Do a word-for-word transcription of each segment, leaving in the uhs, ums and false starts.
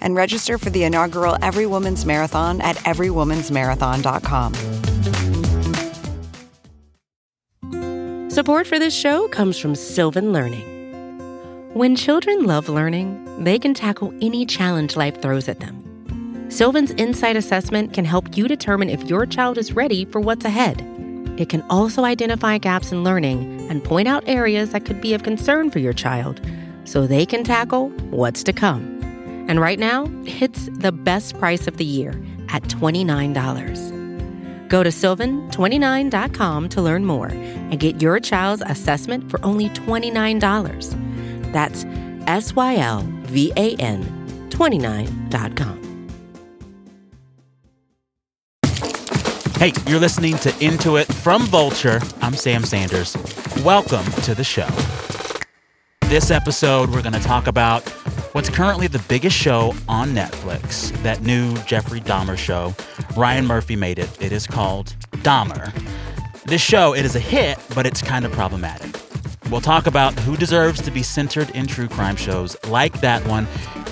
and register for the inaugural Every Woman's Marathon at every woman's marathon dot com. Support for this show comes from Sylvan Learning. When children love learning, they can tackle any challenge life throws at them. Sylvan's Insight Assessment can help you determine if your child is ready for what's ahead. It can also identify gaps in learning and point out areas that could be of concern for your child so they can tackle what's to come. And right now, it's the best price of the year at twenty-nine dollars. Go to sylvan twenty-nine dot com to learn more and get your child's assessment for only twenty-nine dollars. That's S Y L V A N twenty-nine dot com. Hey, you're listening to Into It from Vulture. I'm Sam Sanders. Welcome to the show. This episode, we're going to talk about what's currently the biggest show on Netflix, that new Jeffrey Dahmer show. Ryan Murphy made it. It is called Dahmer. This show, it is a hit, but it's kind of problematic. We'll talk about who deserves to be centered in true crime shows like that one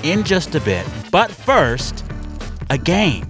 in just a bit. But first, a game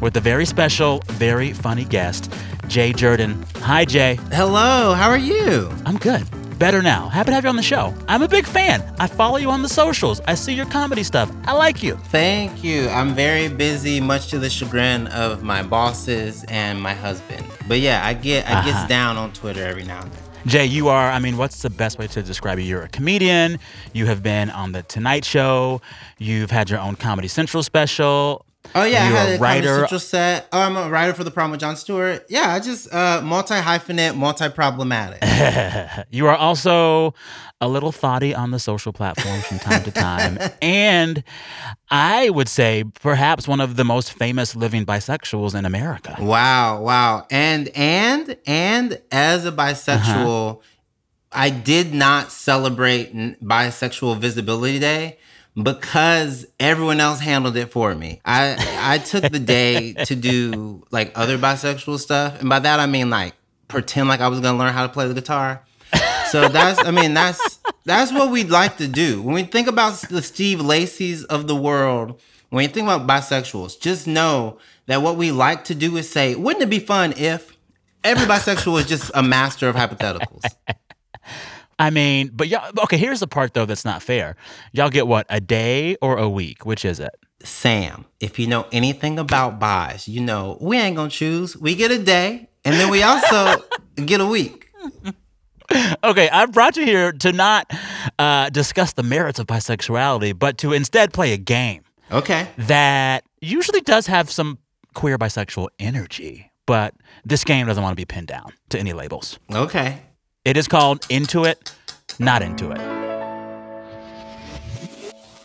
with a very special, very funny guest, Jay Jordan. Hi, Jay. Hello. How are you? I'm good. Better now. Happy to have you on the show. I'm a big fan. I follow you on the socials. I see your comedy stuff. I like you. Thank you. I'm very busy, much to the chagrin of my bosses and my husband. But yeah, I get I uh-huh. gets down on Twitter every now and then. Jay, you are, I mean, what's the best way to describe you? You're a comedian. You have been on The Tonight Show. You've had your own Comedy Central special. Oh, yeah. You're I had a writer. Comedy Central set. Oh, I'm a writer for The Problem with Jon Stewart. Yeah, I just uh, multi-hyphenate, multi-problematic. You are also a little thotty on the social platforms from time to time. And I would say perhaps one of the most famous living bisexuals in America. Wow, wow. And, and, and as a bisexual, uh-huh. I did not celebrate Bisexual Visibility Day, because everyone else handled it for me. I I took the day to do like other bisexual stuff. And by that, I mean like pretend like I was going to learn how to play the guitar. So that's, I mean, that's that's what we'd like to do. When we think about the Steve Lacey's of the world, when you think about bisexuals, just know that what we like to do is say, wouldn't it be fun if every bisexual is just a master of hypotheticals? I mean, but y'all, okay, here's the part, though, that's not fair. Y'all get what, a day or a week? Which is it? Sam, if you know anything about bis, you know, we ain't gonna choose. We get a day, and then we also get a week. Okay, I brought you here to not uh, discuss the merits of bisexuality, but to instead play a game. Okay. That usually does have some queer bisexual energy, but this game doesn't want to be pinned down to any labels. Okay. It is called Into It, Not Into It.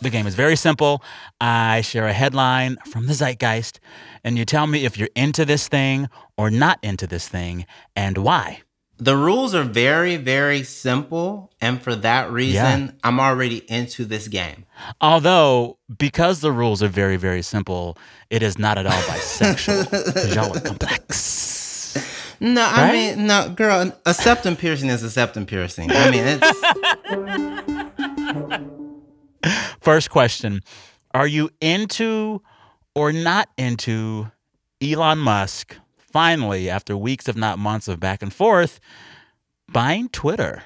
The game is very simple. I share a headline from the zeitgeist, and you tell me if you're into this thing or not into this thing and why. The rules are very, very simple, and for that reason, yeah. I'm already into this game. Although, because the rules are very, very simple, it is not at all bisexual, because y'all are complex. No, I right? mean, no, girl, a septum piercing is a septum piercing. I mean, it's... First question. Are you into or not into Elon Musk, finally, after weeks if not months of back and forth, buying Twitter?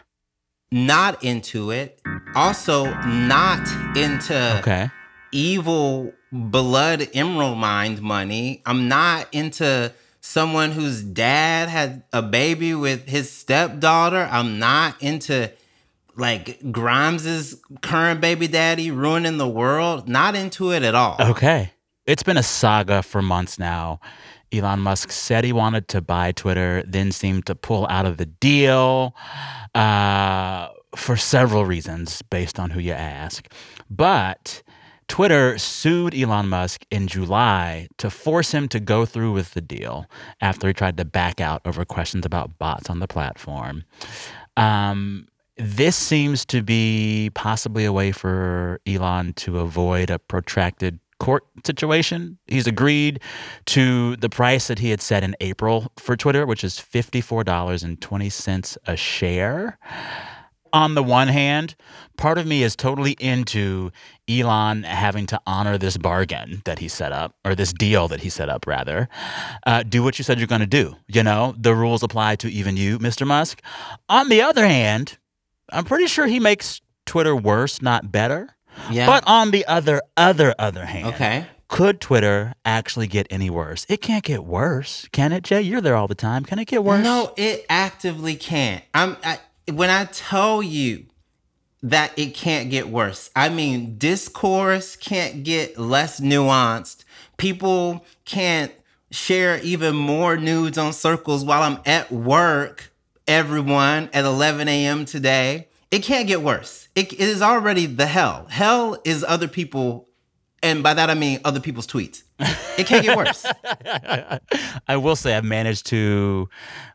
Not into it. Also, not into okay. evil, blood, emerald mind money. I'm not into... someone whose dad had a baby with his stepdaughter. I'm not into, like, Grimes's current baby daddy ruining the world. Not into it at all. Okay. It's been a saga for months now. Elon Musk said he wanted to buy Twitter, then seemed to pull out of the deal uh, for several reasons, based on who you ask. But Twitter sued Elon Musk in July to force him to go through with the deal after he tried to back out over questions about bots on the platform. Um, this seems to be possibly a way for Elon to avoid a protracted court situation. He's agreed to the price that he had set in April for Twitter, which is fifty-four dollars and twenty cents a share. On the one hand, part of me is totally into Elon having to honor this bargain that he set up, or this deal that he set up, rather. Uh, do what you said you're going to do. You know, the rules apply to even you, Mister Musk. On the other hand, I'm pretty sure he makes Twitter worse, not better. Yeah. But on the other, other, other hand, okay, could Twitter actually get any worse? It can't get worse, can it, Jay? You're there all the time. Can it get worse? No, it actively can't. I'm... I- When I tell you that it can't get worse, I mean, discourse can't get less nuanced. People can't share even more nudes on Circles while I'm at work, everyone, at eleven a.m. today. It can't get worse. It, it is already the hell. Hell is other people, and by that I mean other people's tweets. It can't get worse. I will say I've managed to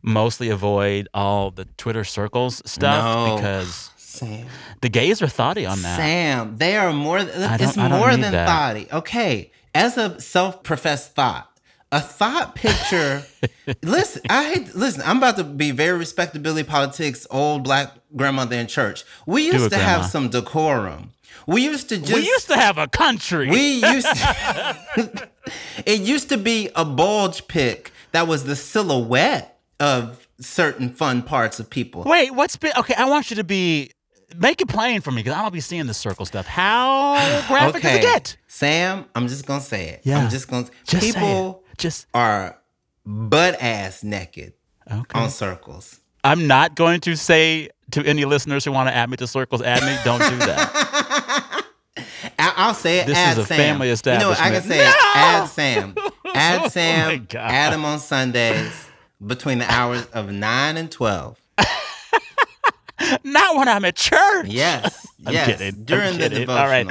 mostly avoid all the Twitter Circles stuff no. because Sam. the gays are thotty on that. Sam, they are more, it's more than that. thotty. Okay, as a self-professed thought, a thought picture, listen, I hate, listen, I'm about to be very respectability politics, old black grandmother in church. We used it, to grandma. have some decorum. We used to just... We used to have a country. We used to... It used to be a bulge pic that was the silhouette of certain fun parts of people. Wait, what's been... Okay, I want you to be... Make it plain for me, because I don't be seeing the circle stuff. How graphic okay. does it get? Sam, I'm just going to say it. Yeah. I'm just going to... Just people just... are butt-ass naked okay. on Circles. I'm not going to say... To any listeners who want to add me to Circles, add me. Don't do that. I'll say it. This add is a Sam. family establishment. You know, I can say no! it. Add Sam. Add Sam. Oh, add him on Sundays between the hours of nine and twelve. Not when I'm at church. Yes. I'm yes. kidding. During I'm kidding. the devotional. All right.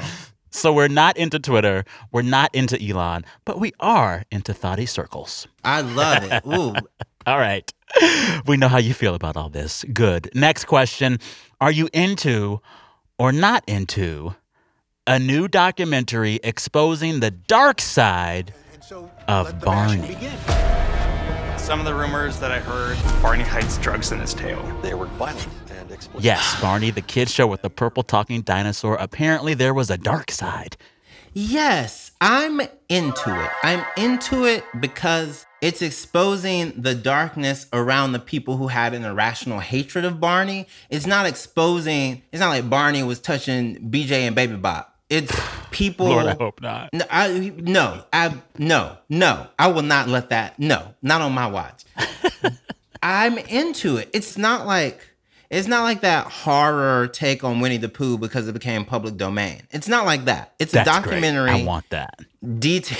So we're not into Twitter. We're not into Elon, but we are into thotty Circles. I love it. Ooh. All right. We know how you feel about all this. Good. Next question. Are you into or not into a new documentary exposing the dark side of Barney? Some of the rumors that I heard, Barney hides drugs in his tail. They were violent and explicit. Yes, Barney, the kid show with the purple talking dinosaur. Apparently there was a dark side. Yes, I'm into it. I'm into it because it's exposing the darkness around the people who had an irrational hatred of Barney. It's not exposing, it's not like Barney was touching B J and Baby Bob. It's people. Lord, I hope not. No, I, no, I, no, no, I will not let that, no, not on my watch. I'm into it. It's not like, It's not like that horror take on Winnie the Pooh because it became public domain. It's not like that. It's That's a documentary. Great. I want that. Detail.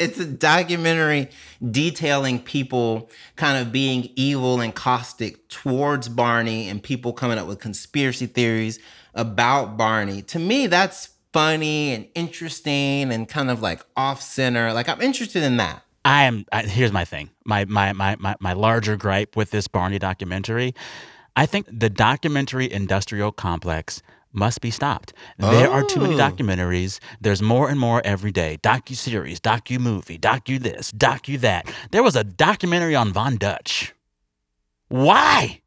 It's a documentary detailing people kind of being evil and caustic towards Barney and people coming up with conspiracy theories about Barney. To me, that's funny and interesting and kind of like off-center. Like, I'm interested in that. I am. I, here's my thing. My, my, my, my, my larger gripe with this Barney documentary, I think the documentary industrial complex must be stopped. Oh. There are too many documentaries. There's more and more every day. Docu-series, docu-movie, docu-this, docu-that. There was a documentary on Von Dutch. Why?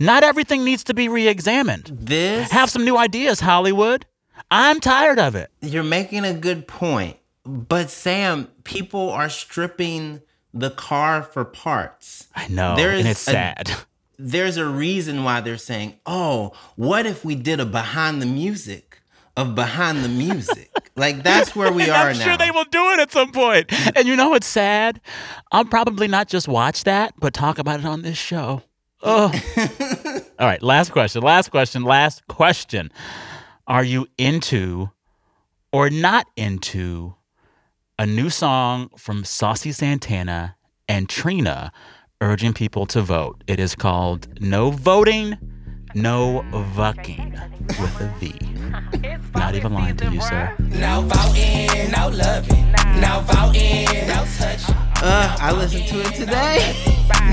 Not everything needs to be re-examined. This? Have some new ideas, Hollywood. I'm tired of it. You're making a good point. But, Sam, people are stripping the car for parts. I know, there is and it's sad. A- There's a reason why they're saying, oh, what if we did a behind the music of behind the music? Like, that's where we are now. I'm sure they will do it at some point. And you know what's sad? I'll probably not just watch that, but talk about it on this show. Oh. All right, last question, last question, last question. Are you into or not into a new song from Saucy Santana and Trina, urging people to vote? It is called No Voting, No vucking with a V. Not even lying to you, sir. Now voting, now loving. Now voting, now touching. Uh, I listened to it today.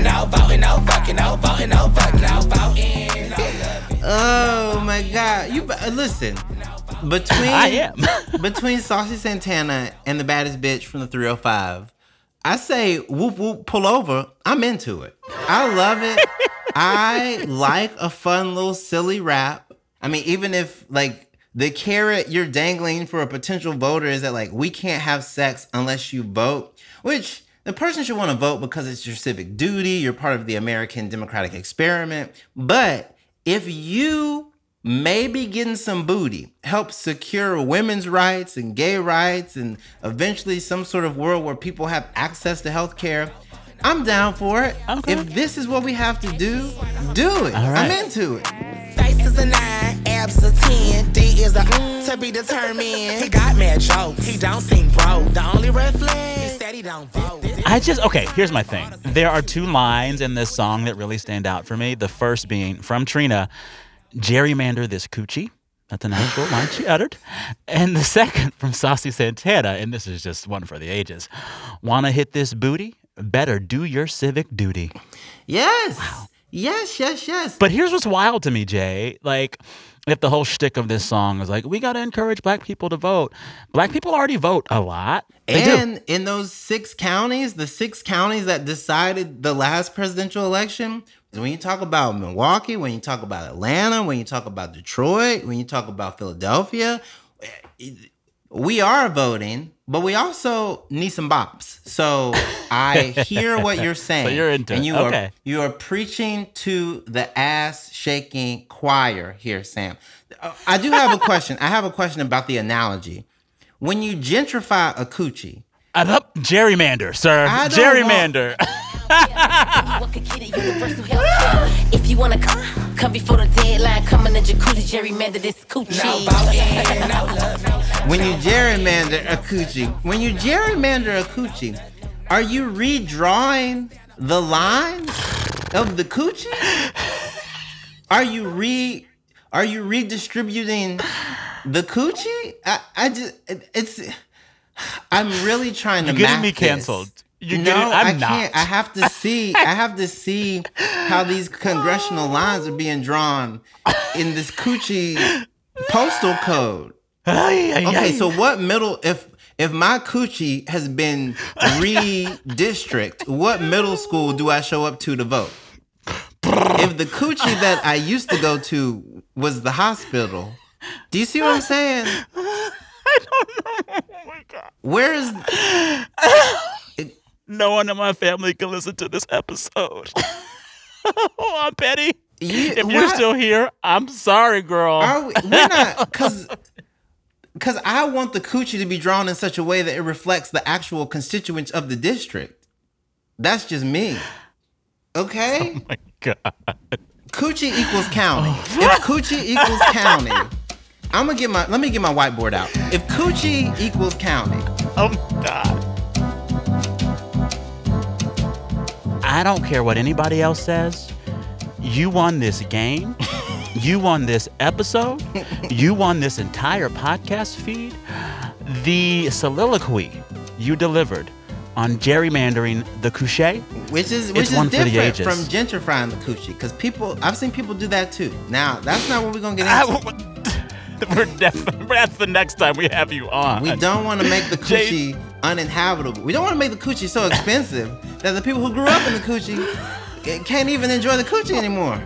Now voting, now fucking, now voting, now fucking, now voting, now loving. Oh my God! You uh, listen. Between I am between Saucy Santana and the baddest bitch from the three oh five, I say whoop whoop pull over. I'm into it. I love it. I like a fun little silly rap. I mean, even if like the carrot you're dangling for a potential voter is that like we can't have sex unless you vote, which the person should want to vote because it's your civic duty. You're part of the American democratic experiment. But if you maybe getting some booty helps secure women's rights and gay rights and eventually some sort of world where people have access to health care, I'm down for it. Okay. If this is what we have to do, do it. All right. I'm into it. Face is a nine, abs a ten, D is a mm, to be determined. He got mad jokes. He don't seem broke. The only red flag he said he don't vote. I just, okay, here's my thing. There are two lines in this song that really stand out for me. The first being from Trina, gerrymander this coochie. That's an actual line she uttered. And the second from Saucy Santana, and this is just one for the ages, wanna hit this booty? Better do your civic duty. Yes. Wow. Yes, yes, yes. But here's what's wild to me, Jay. Like, if the whole shtick of this song is like, we got to encourage black people to vote. Black people already vote a lot. They and do. In those six counties, the six counties that decided the last presidential election, when you talk about Milwaukee, when you talk about Atlanta, when you talk about Detroit, when you talk about Philadelphia, we are voting. But we also need some bops. So I hear what you're saying. So you're into and you it. Okay. Are, you are preaching to the ass-shaking choir here, Sam. I do have a question. I have a question about the analogy. When you gentrify a coochie. I'm up gerrymander, sir. I don't gerrymander. Want... If you want to come, come before the deadline. Come in the jacuzzi, gerrymander this coochie. When you gerrymander a coochie, when you gerrymander a coochie, are you redrawing the lines of the coochie? Are you re? Are you redistributing the coochie? I, I just, it, it's... I'm really trying to. You're getting me canceled. You're no, getting, I'm I can't. Not. I have to see. I have to see how these congressional lines are being drawn in this coochie postal code. Okay, so what middle? If if my coochie has been redistricted, what middle school do I show up to to vote? If the coochie that I used to go to was the hospital, do you see what I'm saying? I don't know. Oh my God. Where is... it... No one in my family can listen to this episode. Oh, I'm petty. You, if what? You're still here, I'm sorry, girl. Are we, we're not... Because I want the coochie to be drawn in such a way that it reflects the actual constituents of the district. That's just me. Okay? Oh, my God. Coochie equals county. Oh. If coochie equals county... I'm gonna get my, let me get my whiteboard out. If coochie equals county. Oh, God. I don't care what anybody else says. You won this game. You won this episode. You won this entire podcast feed. The soliloquy you delivered on gerrymandering the coochie. Which is which is different from gentrifying the coochie. Because people, I've seen people do that too. Now, that's not what we're gonna get into. I, w- We're def- that's the next time we have you on. We don't want to make the coochie Jay- uninhabitable. We don't want to make the coochie so expensive that the people who grew up in the coochie can't even enjoy the coochie anymore.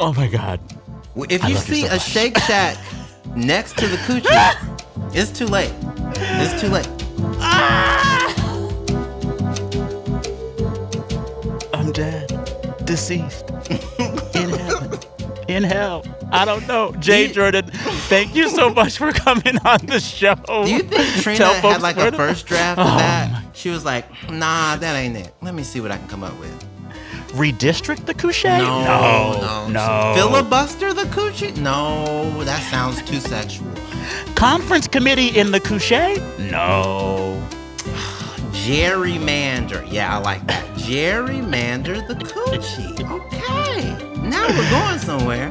Oh, my God. If you see you so a much. Shake Shack next to the coochie, it's too late. It's too late. I'm dead. Deceased. In heaven. In hell. I don't know. Jay do you, Jordan, thank you so much for coming on the show. Do you think Trina had like a first draft of oh that? My. She was like, nah, that ain't it. Let me see what I can come up with. Redistrict the coochie? No, no, no. no. Filibuster the coochie? No, that sounds too sexual. Conference committee in the coochie? No. Gerrymander. Yeah, I like that. Gerrymander the coochie. Okay. Now we're going somewhere.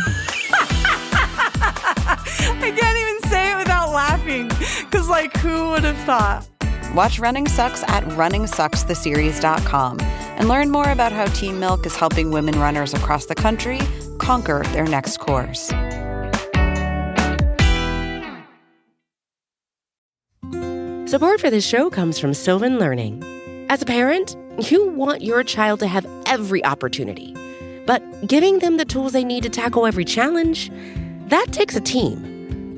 I can't even say it without laughing, because, like, who would have thought? Watch Running Sucks at running sucks the series dot com and learn more about how Team Milk is helping women runners across the country conquer their next course. Support for this show comes from Sylvan Learning. As a parent, you want your child to have every opportunity, but giving them the tools they need to tackle every challenge, that takes a team.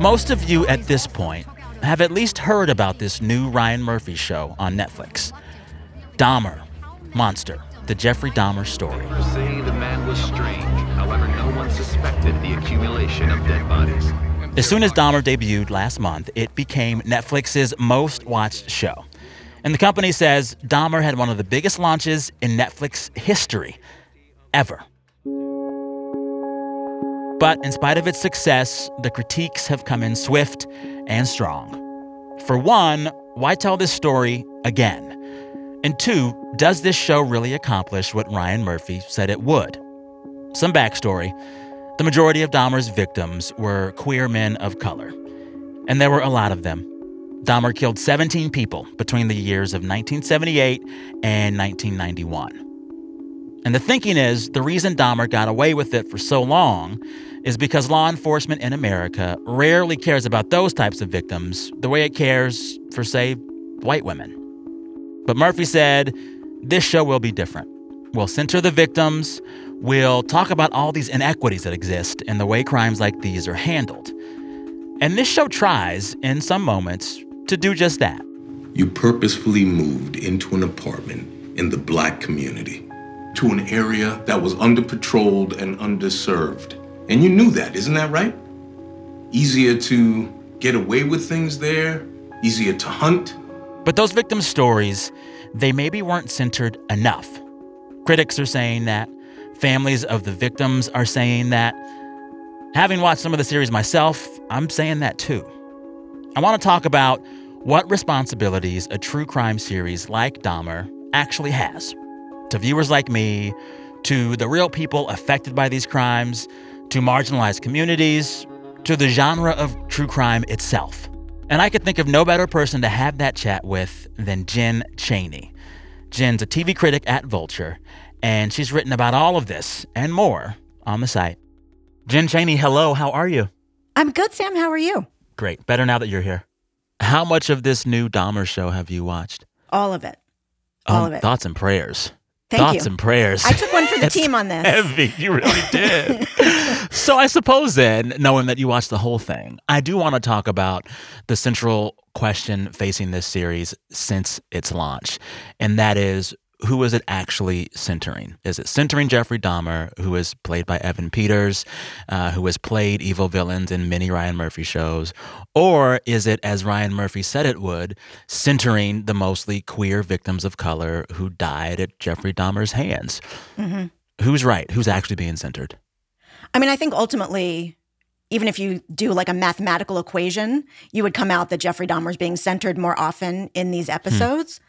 Most of you at this point have at least heard about this new Ryan Murphy show on Netflix, Dahmer, Monster, The Jeffrey Dahmer Story. They say the man was strange, however no one suspected the accumulation of dead bodies. As soon as Dahmer debuted last month, it became Netflix's most watched show. And the company says Dahmer had one of the biggest launches in Netflix history ever. But in spite of its success, the critiques have come in swift and strong. For one, why tell this story again? And two, does this show really accomplish what Ryan Murphy said it would? Some backstory. The majority of Dahmer's victims were queer men of color. And there were a lot of them. Dahmer killed seventeen people between the years of nineteen seventy-eight and nineteen ninety-one. And the thinking is the reason Dahmer got away with it for so long is because law enforcement in America rarely cares about those types of victims the way it cares for, say, white women. But Murphy said, this show will be different. We'll center the victims. We'll talk about all these inequities that exist in the way crimes like these are handled. And this show tries, in some moments, to do just that. You purposefully moved into an apartment in the Black community, to an area that was under-patrolled and underserved. And you knew that, isn't that right? Easier to get away with things there, easier to hunt. But those victims' stories, they maybe weren't centered enough. Critics are saying that. Families of the victims are saying that. Having watched some of the series myself, I'm saying that too. I want to talk about what responsibilities a true crime series like Dahmer actually has. To viewers like me, to the real people affected by these crimes, to marginalized communities, to the genre of true crime itself. And I could think of no better person to have that chat with than Jen Chaney. Jen's a T V critic at Vulture, and she's written about all of this and more on the site. Jen Chaney, hello. How are you? I'm good, Sam. How are you? Great. Better now that you're here. How much of this new Dahmer show have you watched? All of it. All oh, of it. Thoughts and prayers. Thank Thoughts you. and prayers. I took one for the team on this. Heavy. You really did. So I suppose then, knowing that you watched the whole thing, I do want to talk about the central question facing this series since its launch, and that is, who is it actually centering? Is it centering Jeffrey Dahmer, who is played by Evan Peters, uh, who has played evil villains in many Ryan Murphy shows? Or is it, as Ryan Murphy said it would, centering the mostly queer victims of color who died at Jeffrey Dahmer's hands? Mm-hmm. Who's right? Who's actually being centered? I mean, I think ultimately, even if you do like a mathematical equation, you would come out that Jeffrey Dahmer's being centered more often in these episodes. Hmm.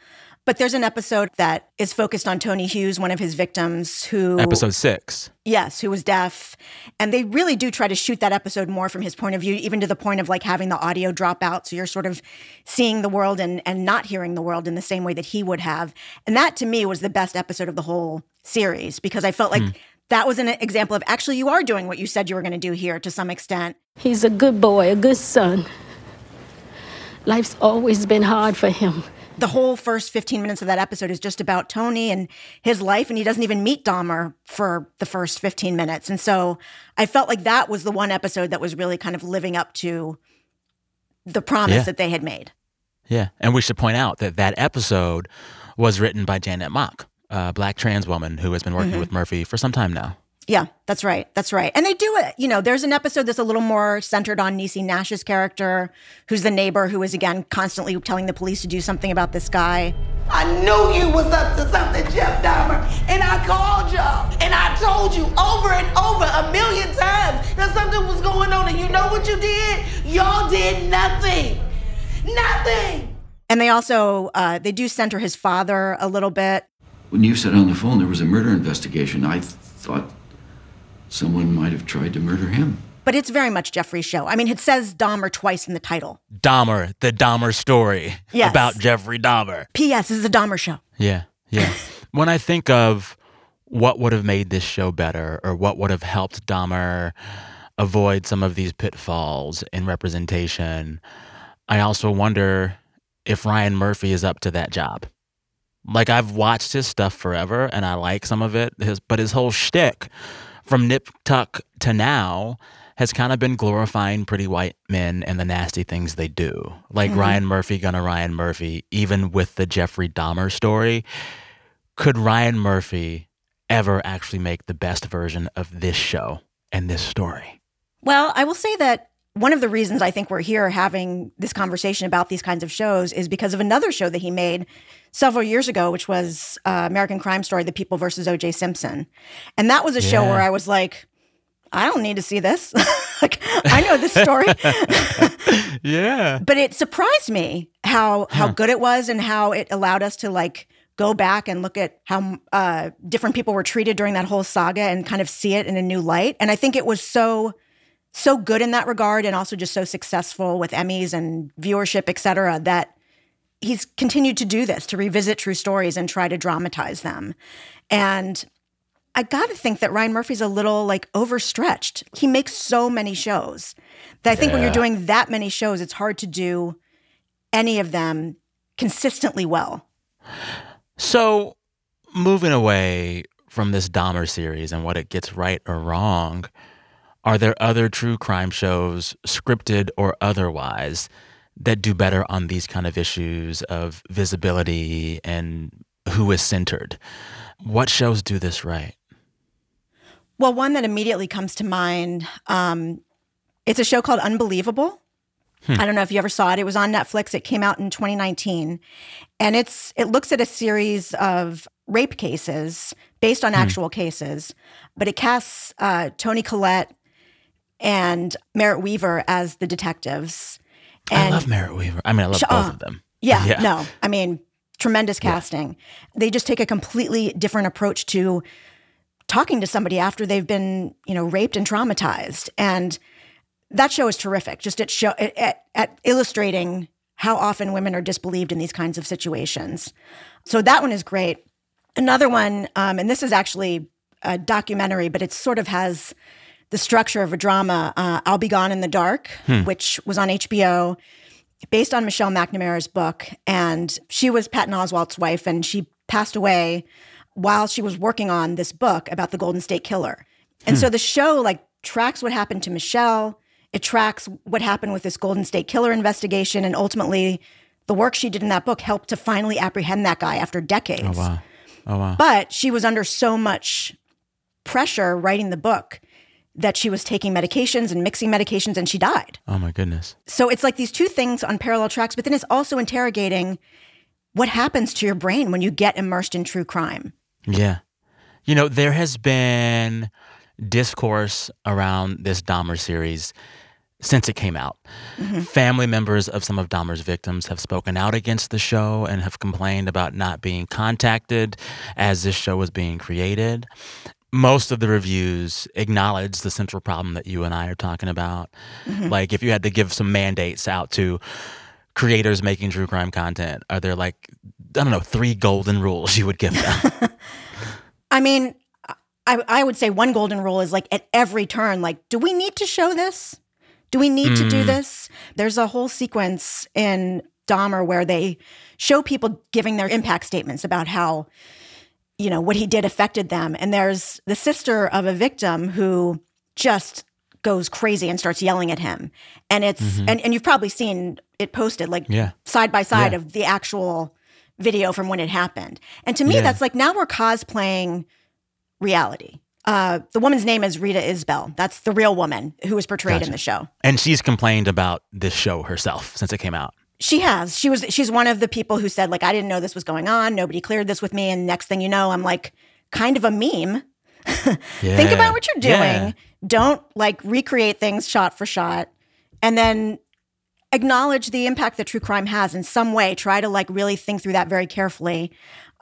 But there's an episode that is focused on Tony Hughes, one of his victims who... Episode six. Yes, who was deaf. And they really do try to shoot that episode more from his point of view, even to the point of like having the audio drop out. So you're sort of seeing the world and, and not hearing the world in the same way that he would have. And that to me was the best episode of the whole series because I felt like mm. that was an example of actually you are doing what you said you were going to do here to some extent. He's a good boy, a good son. Life's always been hard for him. The whole first fifteen minutes of that episode is just about Tony and his life, and he doesn't even meet Dahmer for the first fifteen minutes. And so I felt like that was the one episode that was really kind of living up to the promise yeah. that they had made. Yeah. And we should point out that that episode was written by Janet Mock, a Black trans woman who has been working mm-hmm. with Murphy for some time now. Yeah, that's right. That's right. And they do it. You know, there's an episode that's a little more centered on Niecy Nash's character, who's the neighbor who is, again, constantly telling the police to do something about this guy. I knew you was up to something, Jeff Dahmer, and I called y'all, and I told you over and over a million times that something was going on, and you know what you did? Y'all did nothing. Nothing. And they also, uh, they do center his father a little bit. When you said on the phone there was a murder investigation, I thought... someone might have tried to murder him. But it's very much Jeffrey's show. I mean, it says Dahmer twice in the title. Dahmer, the Dahmer story yes. about Jeffrey Dahmer. P S This is a Dahmer show. Yeah, yeah. When I think of what would have made this show better or what would have helped Dahmer avoid some of these pitfalls in representation, I also wonder if Ryan Murphy is up to that job. Like, I've watched his stuff forever, and I like some of it, his, but his whole shtick from Nip Tuck to now has kind of been glorifying pretty white men and the nasty things they do. Like mm-hmm. Ryan Murphy gonna Ryan Murphy, even with the Jeffrey Dahmer story. Could Ryan Murphy ever actually make the best version of this show and this story? Well, I will say that one of the reasons I think we're here having this conversation about these kinds of shows is because of another show that he made several years ago, which was uh, American Crime Story, The People versus O J. Simpson. And that was a yeah. show where I was like, I don't need to see this. Like, I know this story. Yeah. But it surprised me how how huh. good it was and how it allowed us to like go back and look at how uh, different people were treated during that whole saga and kind of see it in a new light. And I think it was so... so good in that regard and also just so successful with Emmys and viewership, et cetera, that he's continued to do this, to revisit true stories and try to dramatize them. And I got to think that Ryan Murphy's a little, like, overstretched. He makes so many shows that I think yeah. when you're doing that many shows, it's hard to do any of them consistently well. So moving away from this Dahmer series and what it gets right or wrong— are there other true crime shows, scripted or otherwise, that do better on these kind of issues of visibility and who is centered? What shows do this right? Well, one that immediately comes to mind, um, it's a show called Unbelievable. Hmm. I don't know if you ever saw it. It was on Netflix. It came out in twenty nineteen. And it's it looks at a series of rape cases based on hmm. actual cases. But it casts uh, Toni Collette and Merritt Weaver as the detectives. And I love Merritt Weaver. I mean, I love sh- both of them. Yeah, yeah, no. I mean, tremendous casting. Yeah. They just take a completely different approach to talking to somebody after they've been, you know, raped and traumatized. And that show is terrific. Just at show at, at illustrating how often women are disbelieved in these kinds of situations. So that one is great. Another one, um, and this is actually a documentary, but it sort of has the structure of a drama, uh, I'll Be Gone in the Dark, hmm. which was on H B O, based on Michelle McNamara's book. And she was Patton Oswalt's wife, and she passed away while she was working on this book about the Golden State Killer. And hmm. so the show like tracks what happened to Michelle. It tracks what happened with this Golden State Killer investigation. And ultimately, the work she did in that book helped to finally apprehend that guy after decades. Oh, wow. Oh, wow. But she was under so much pressure writing the book that she was taking medications and mixing medications, and she died. Oh my goodness. So it's like these two things on parallel tracks, but then it's also interrogating what happens to your brain when you get immersed in true crime. Yeah. You know, there has been discourse around this Dahmer series since it came out. Mm-hmm. Family members of some of Dahmer's victims have spoken out against the show and have complained about not being contacted as this show was being created. Most of the reviews acknowledge the central problem that you and I are talking about. Mm-hmm. Like, if you had to give some mandates out to creators making true crime content, are there, like, I don't know, three golden rules you would give them? I mean, I, I would say one golden rule is, like, at every turn, like, do we need to show this? Do we need mm. to do this? There's a whole sequence in Dahmer where they show people giving their impact statements about how, you know, what he did affected them. And there's the sister of a victim who just goes crazy and starts yelling at him. And it's, mm-hmm. and, and you've probably seen it posted, like, yeah. side by side yeah. of the actual video from when it happened. And to me, yeah. that's like, now we're cosplaying reality. Uh, the woman's name is Rita Isbell. That's the real woman who was portrayed gotcha. in the show. And she's complained about this show herself since it came out. She has. She was. She's one of the people who said, like, I didn't know this was going on. Nobody cleared this with me. And next thing you know, I'm, like, kind of a meme. yeah. Think about what you're doing. Yeah. Don't, like, recreate things shot for shot. And then acknowledge the impact that true crime has in some way. Try to, like, really think through that very carefully.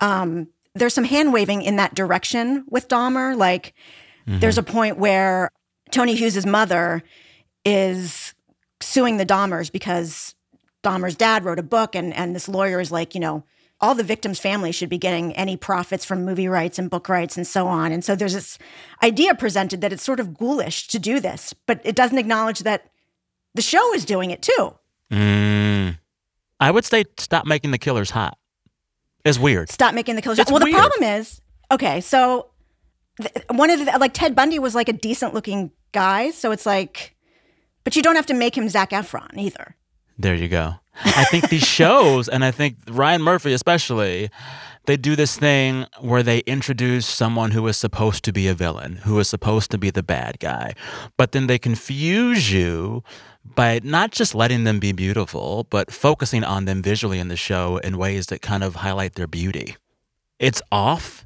Um, there's some hand-waving in that direction with Dahmer. Like, mm-hmm. there's a point where Tony Hughes' mother is suing the Dahmers because Dahmer's dad wrote a book, and, and this lawyer is like, you know, all the victims' families should be getting any profits from movie rights and book rights and so on. And so there's this idea presented that it's sort of ghoulish to do this, but it doesn't acknowledge that the show is doing it too. Mm. I would say stop making the killers hot. It's weird. Stop making the killers hot. Well, weird. The problem is, okay, so th- one of the, like, Ted Bundy was like a decent-looking guy, so it's like, but you don't have to make him Zac Efron either. There you go. I think these shows, and I think Ryan Murphy especially, they do this thing where they introduce someone who is supposed to be a villain, who is supposed to be the bad guy, but then they confuse you by not just letting them be beautiful, but focusing on them visually in the show in ways that kind of highlight their beauty. It's off,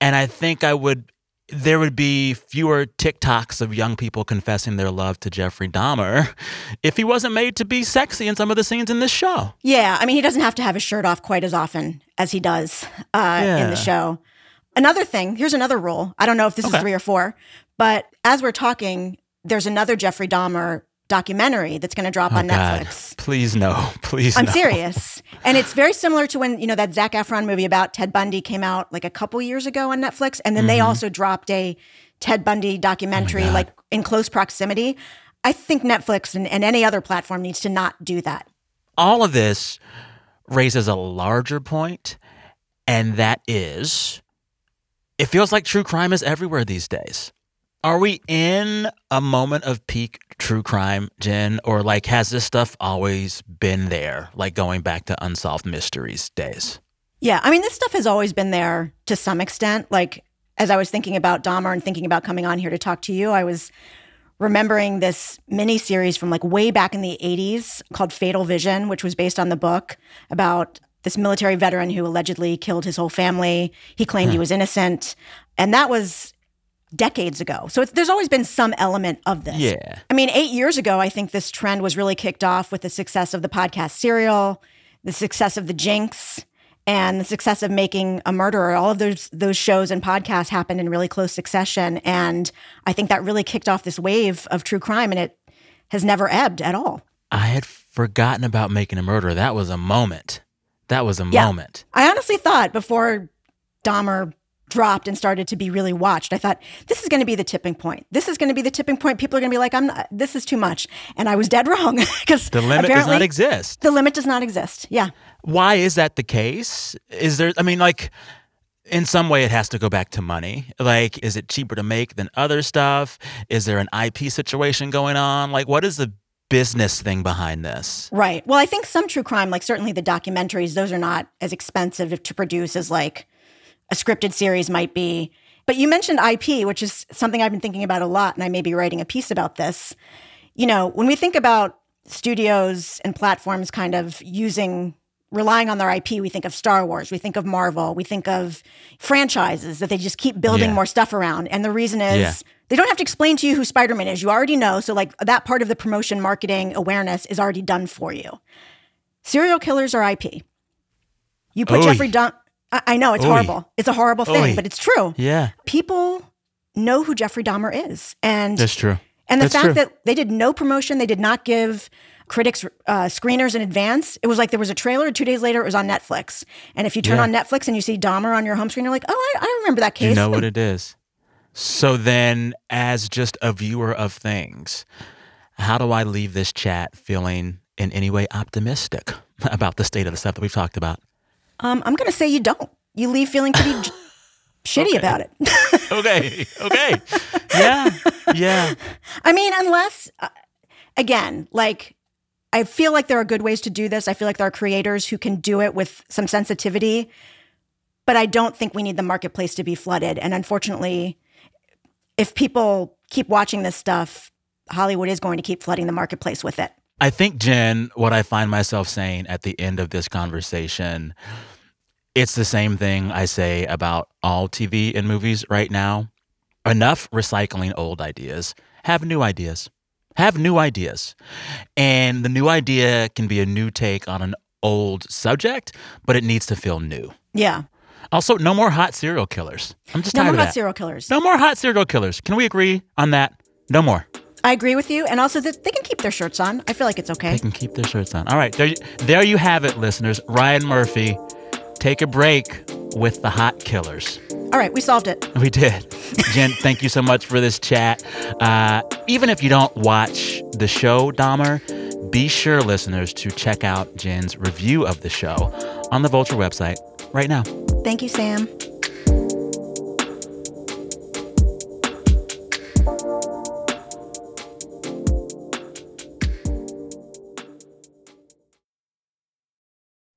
and I think I would... there would be fewer TikToks of young people confessing their love to Jeffrey Dahmer if he wasn't made to be sexy in some of the scenes in this show. Yeah, I mean, he doesn't have to have his shirt off quite as often as he does uh, yeah. in the show. Another thing, here's another rule. I don't know if this okay. is three or four, but as we're talking, there's another Jeffrey Dahmer documentary that's going to drop oh, on God. Netflix. Please no, please I'm no. I'm serious. And it's very similar to when, you know, that Zac Efron movie about Ted Bundy came out like a couple years ago on Netflix. And then mm-hmm. they also dropped a Ted Bundy documentary oh like in close proximity. I think Netflix and, and any other platform needs to not do that. All of this raises a larger point, and that is, it feels like true crime is everywhere these days. Are we in a moment of peak true crime, Jen? Or, like, has this stuff always been there, like going back to Unsolved Mysteries days? Yeah. I mean, this stuff has always been there to some extent. Like, as I was thinking about Dahmer and thinking about coming on here to talk to you, I was remembering this miniseries from, like, way back in the eighties called Fatal Vision, which was based on the book about this military veteran who allegedly killed his whole family. He claimed hmm. he was innocent. And that was decades ago. So it's, there's always been some element of this. Yeah. I mean, eight years ago, I think this trend was really kicked off with the success of the podcast Serial, the success of The Jinx, and the success of Making a Murderer. All of those those shows and podcasts happened in really close succession. And I think that really kicked off this wave of true crime. And it has never ebbed at all. I had forgotten about Making a Murderer. That was a moment. That was a yeah. moment. I honestly thought before Dahmer dropped and started to be really watched, I thought, this is going to be the tipping point. This is going to be the tipping point. People are going to be like, "I'm not, this is too much." And I was dead wrong. Because the limit does not exist. The limit does not exist. Yeah. Why is that the case? Is there, I mean, like, in some way it has to go back to money. Like, is it cheaper to make than other stuff? Is there an I P situation going on? Like, what is the business thing behind this? Right. Well, I think some true crime, like certainly the documentaries, those are not as expensive to produce as like a scripted series might be. But you mentioned I P, which is something I've been thinking about a lot, and I may be writing a piece about this. You know, when we think about studios and platforms kind of using, relying on their I P, we think of Star Wars, we think of Marvel, we think of franchises that they just keep building yeah. more stuff around. And the reason is yeah. they don't have to explain to you who Spider-Man is. You already know. So like that part of the promotion, marketing, awareness is already done for you. Serial killers are I P. You put Oy. Jeffrey Dahmer... I know, it's Oy. horrible. It's a horrible thing, Oy. but it's true. Yeah. People know who Jeffrey Dahmer is. And that's true. And the That's fact true. that they did no promotion, they did not give critics uh, screeners in advance. It was like there was a trailer, two days later it was on Netflix. And if you turn yeah. on Netflix and you see Dahmer on your home screen, you're like, oh, I, I remember that case. You know what it is. So then, as just a viewer of things, how do I leave this chat feeling in any way optimistic about the state of the stuff that we've talked about? Um, I'm going to say you don't. You leave feeling pretty j- shitty okay. about it. okay. Okay. Yeah. Yeah. I mean, unless, uh, again, like, I feel like there are good ways to do this. I feel like there are creators who can do it with some sensitivity, but I don't think we need the marketplace to be flooded. And unfortunately, if people keep watching this stuff, Hollywood is going to keep flooding the marketplace with it. I think, Jen, what I find myself saying at the end of this conversation, it's the same thing I say about all T V and movies right now. Enough recycling old ideas. Have new ideas. Have new ideas. And the new idea can be a new take on an old subject, but it needs to feel new. Yeah. Also, no more hot serial killers. I'm just tired of that. No more hot serial killers. No more hot serial killers. Can we agree on that? No more. I agree with you. And also, that they can keep their shirts on. I feel like it's okay. They can keep their shirts on. All right. There you, there you have it, listeners. Ryan Murphy, take a break with the hot killers. All right. We solved it. We did. Jen, thank you so much for this chat. Uh, even if you don't watch the show, Dahmer, be sure, listeners, to check out Jen's review of the show on the Vulture website right now. Thank you, Sam.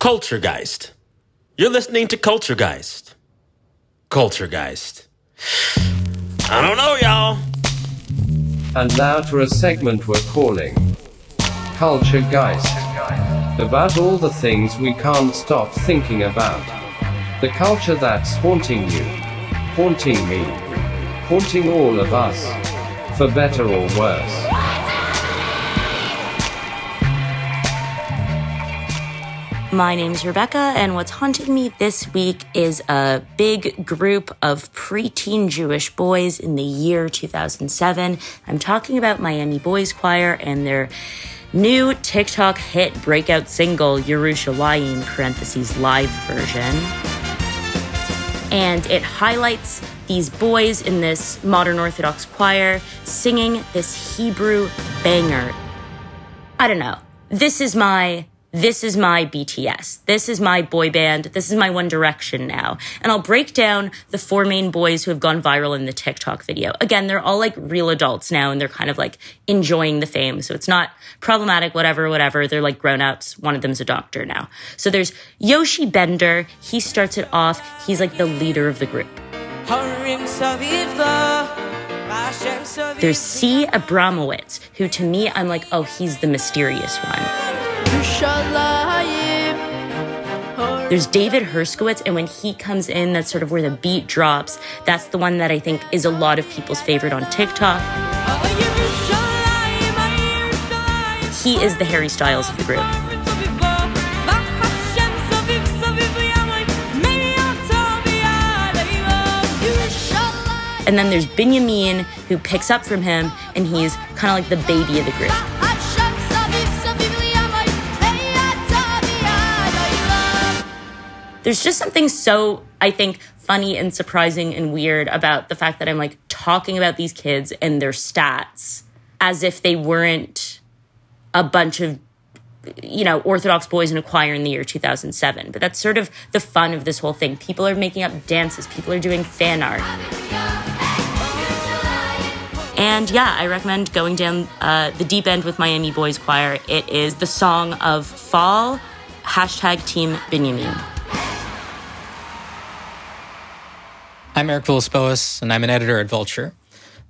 Culturegeist. You're listening to Culturegeist. Culturegeist. I don't know, y'all. And now for a segment we're calling Culturegeist. About all the things we can't stop thinking about. The culture that's haunting you, haunting me, haunting all of us, for better or worse. My name's Rebecca, and what's haunted me this week is a big group of preteen Jewish boys in the year two thousand seven. I'm talking about Miami Boys Choir and their new TikTok hit breakout single, Yerushalayim, parentheses, live version. And it highlights these boys in this modern Orthodox choir singing this Hebrew banger. I don't know. This is my... This is my B T S. This is my boy band. This is my One Direction now. And I'll break down the four main boys who have gone viral in the TikTok video. Again, they're all like real adults now, and they're kind of like enjoying the fame. So it's not problematic, whatever, whatever. They're like grown-ups. One of them's a doctor now. So there's Yoshi Bender. He starts it off. He's like the leader of the group. There's C. Abramowitz, who to me, I'm like, oh, he's the mysterious one. There's David Herskowitz, and when he comes in, that's sort of where the beat drops. That's the one that I think is a lot of people's favorite on TikTok. He is the Harry Styles of the group. And then there's Binyamin, who picks up from him, and he's kind of like the baby of the group. There's just something so, I think, funny and surprising and weird about the fact that I'm like talking about these kids and their stats as if they weren't a bunch of, you know, Orthodox boys in a choir in the year two thousand seven. But that's sort of the fun of this whole thing. People are making up dances. People are doing fan art. And yeah, I recommend going down uh, the deep end with Miami Boys Choir. It is the song of fall, hashtag Team Binyamin. I'm Eric Villas-Boas, and I'm an editor at Vulture.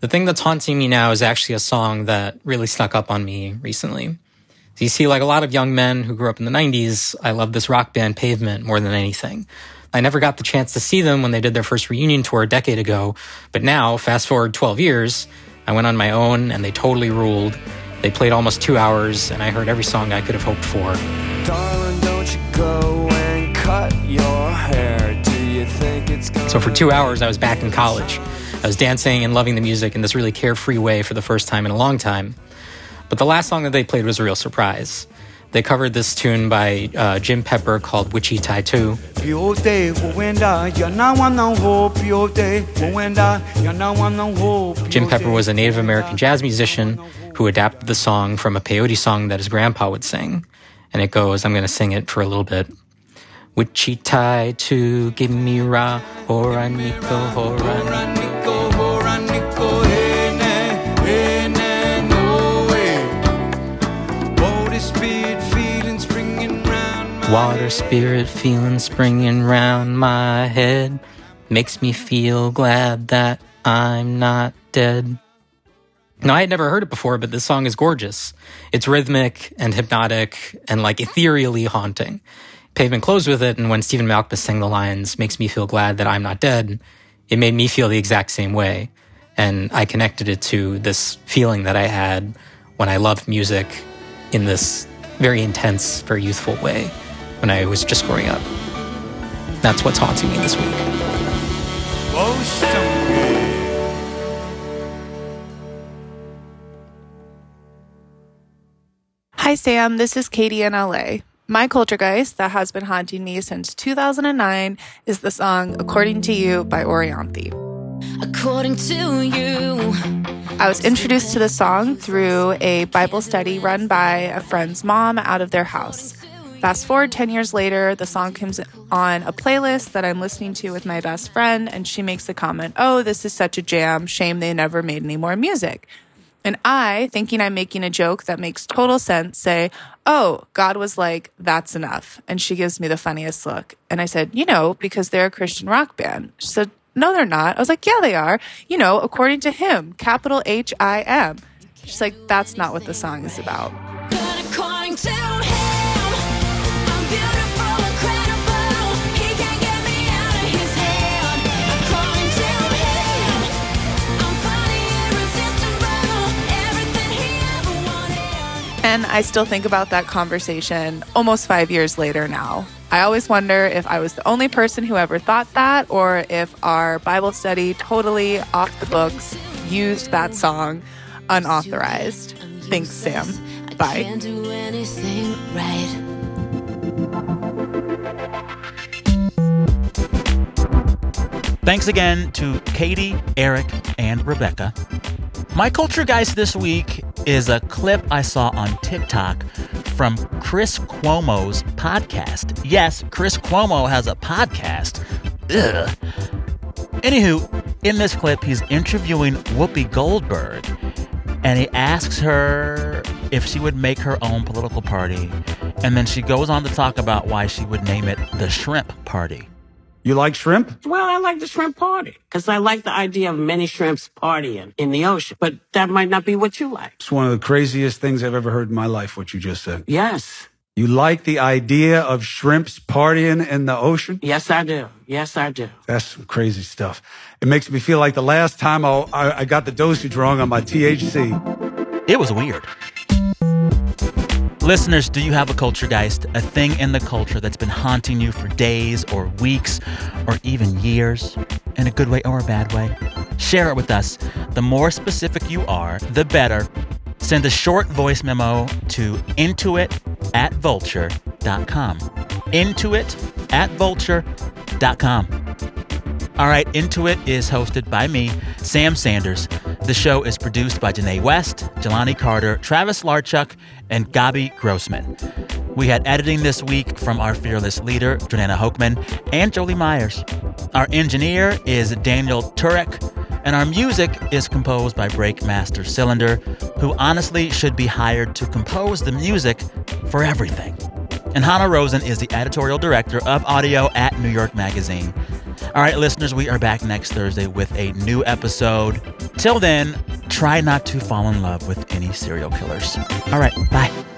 The thing that's haunting me now is actually a song that really snuck up on me recently. So you see, like a lot of young men who grew up in the nineties, I love this rock band Pavement more than anything. I never got the chance to see them when they did their first reunion tour a decade ago, but now, fast forward twelve years, I went on my own and they totally ruled. They played almost two hours and I heard every song I could have hoped for. Darling, don't you go and cut your hair. Do you think it's gonna... So for two hours, I was back in college. I was dancing and loving the music in this really carefree way for the first time in a long time. But the last song that they played was a real surprise. They covered this tune by uh, Jim Pepper called Witchy Tattoo. Jim Pepper was a Native American jazz musician who adapted the song from a peyote song that his grandpa would sing. And it goes, I'm going to sing it for a little bit. Witchy Tattoo, give me ra, horaniko, horaniko, horaniko, hey. Water spirit feeling springing round my head makes me feel glad that I'm not dead. Now, I had never heard it before, but this song is gorgeous. It's rhythmic and hypnotic and like ethereally haunting. Pavement closed with it, and when Stephen Malkmus sang the lines, makes me feel glad that I'm not dead, it made me feel the exact same way. And I connected it to this feeling that I had when I loved music in this very intense, very youthful way. When I was just growing up. That's what's haunting me this week. Hi, Sam. This is Katie in L A. My poltergeist that has been haunting me since two thousand nine is the song According to You by Orianthi. According to you. I was introduced to the song through a Bible study run by a friend's mom out of their house. Fast forward ten years later, the song comes on a playlist that I'm listening to with my best friend, and she makes the comment, oh, this is such a jam. Shame they never made any more music. And I, thinking I'm making a joke that makes total sense, say, oh, God was like, that's enough. And she gives me the funniest look. And I said, you know, because they're a Christian rock band. She said, no, they're not. I was like, yeah, they are. You know, according to him, capital H I M. She's like, that's not what the song is about. But according to him. And I still think about that conversation almost five years later now. I always wonder if I was the only person who ever thought that, or if our Bible study totally off the books used that song unauthorized. Thanks, Sam. Bye. Thanks again to Katie, Eric, and Rebecca. My culture guys this week is a clip I saw on TikTok from Chris Cuomo's podcast. Yes, Chris Cuomo has a podcast. Ugh. Anywho, in this clip, he's interviewing Whoopi Goldberg, and he asks her if she would make her own political party, and then she goes on to talk about why she would name it the Shrimp Party. You like shrimp? Well, I like the shrimp party because I like the idea of many shrimps partying in the ocean. But that might not be what you like. It's one of the craziest things I've ever heard in my life, what you just said. Yes. You like the idea of shrimps partying in the ocean? Yes, I do. Yes, I do. That's some crazy stuff. It makes me feel like the last time I, I, I got the dosage wrong on my T H C. It was weird. Listeners, do you have a culturegeist, a thing in the culture that's been haunting you for days or weeks or even years, in a good way or a bad way? Share it with us. The more specific you are, the better. Send a short voice memo to intuit at vulture dot com. intuit at vulture dot com. All right, Intuit is hosted by me, Sam Sanders. The show is produced by Janae West, Jelani Carter, Travis Larchuk, and Gabi Grossman. We had editing this week from our fearless leader, Jordana Hochman, and Jolie Myers. Our engineer is Daniel Turek, and our music is composed by Breakmaster Cylinder, who honestly should be hired to compose the music for everything. And Hannah Rosen is the editorial director of audio at New York Magazine. All right, listeners, we are back next Thursday with a new episode. Till then, try not to fall in love with any serial killers. All right, bye.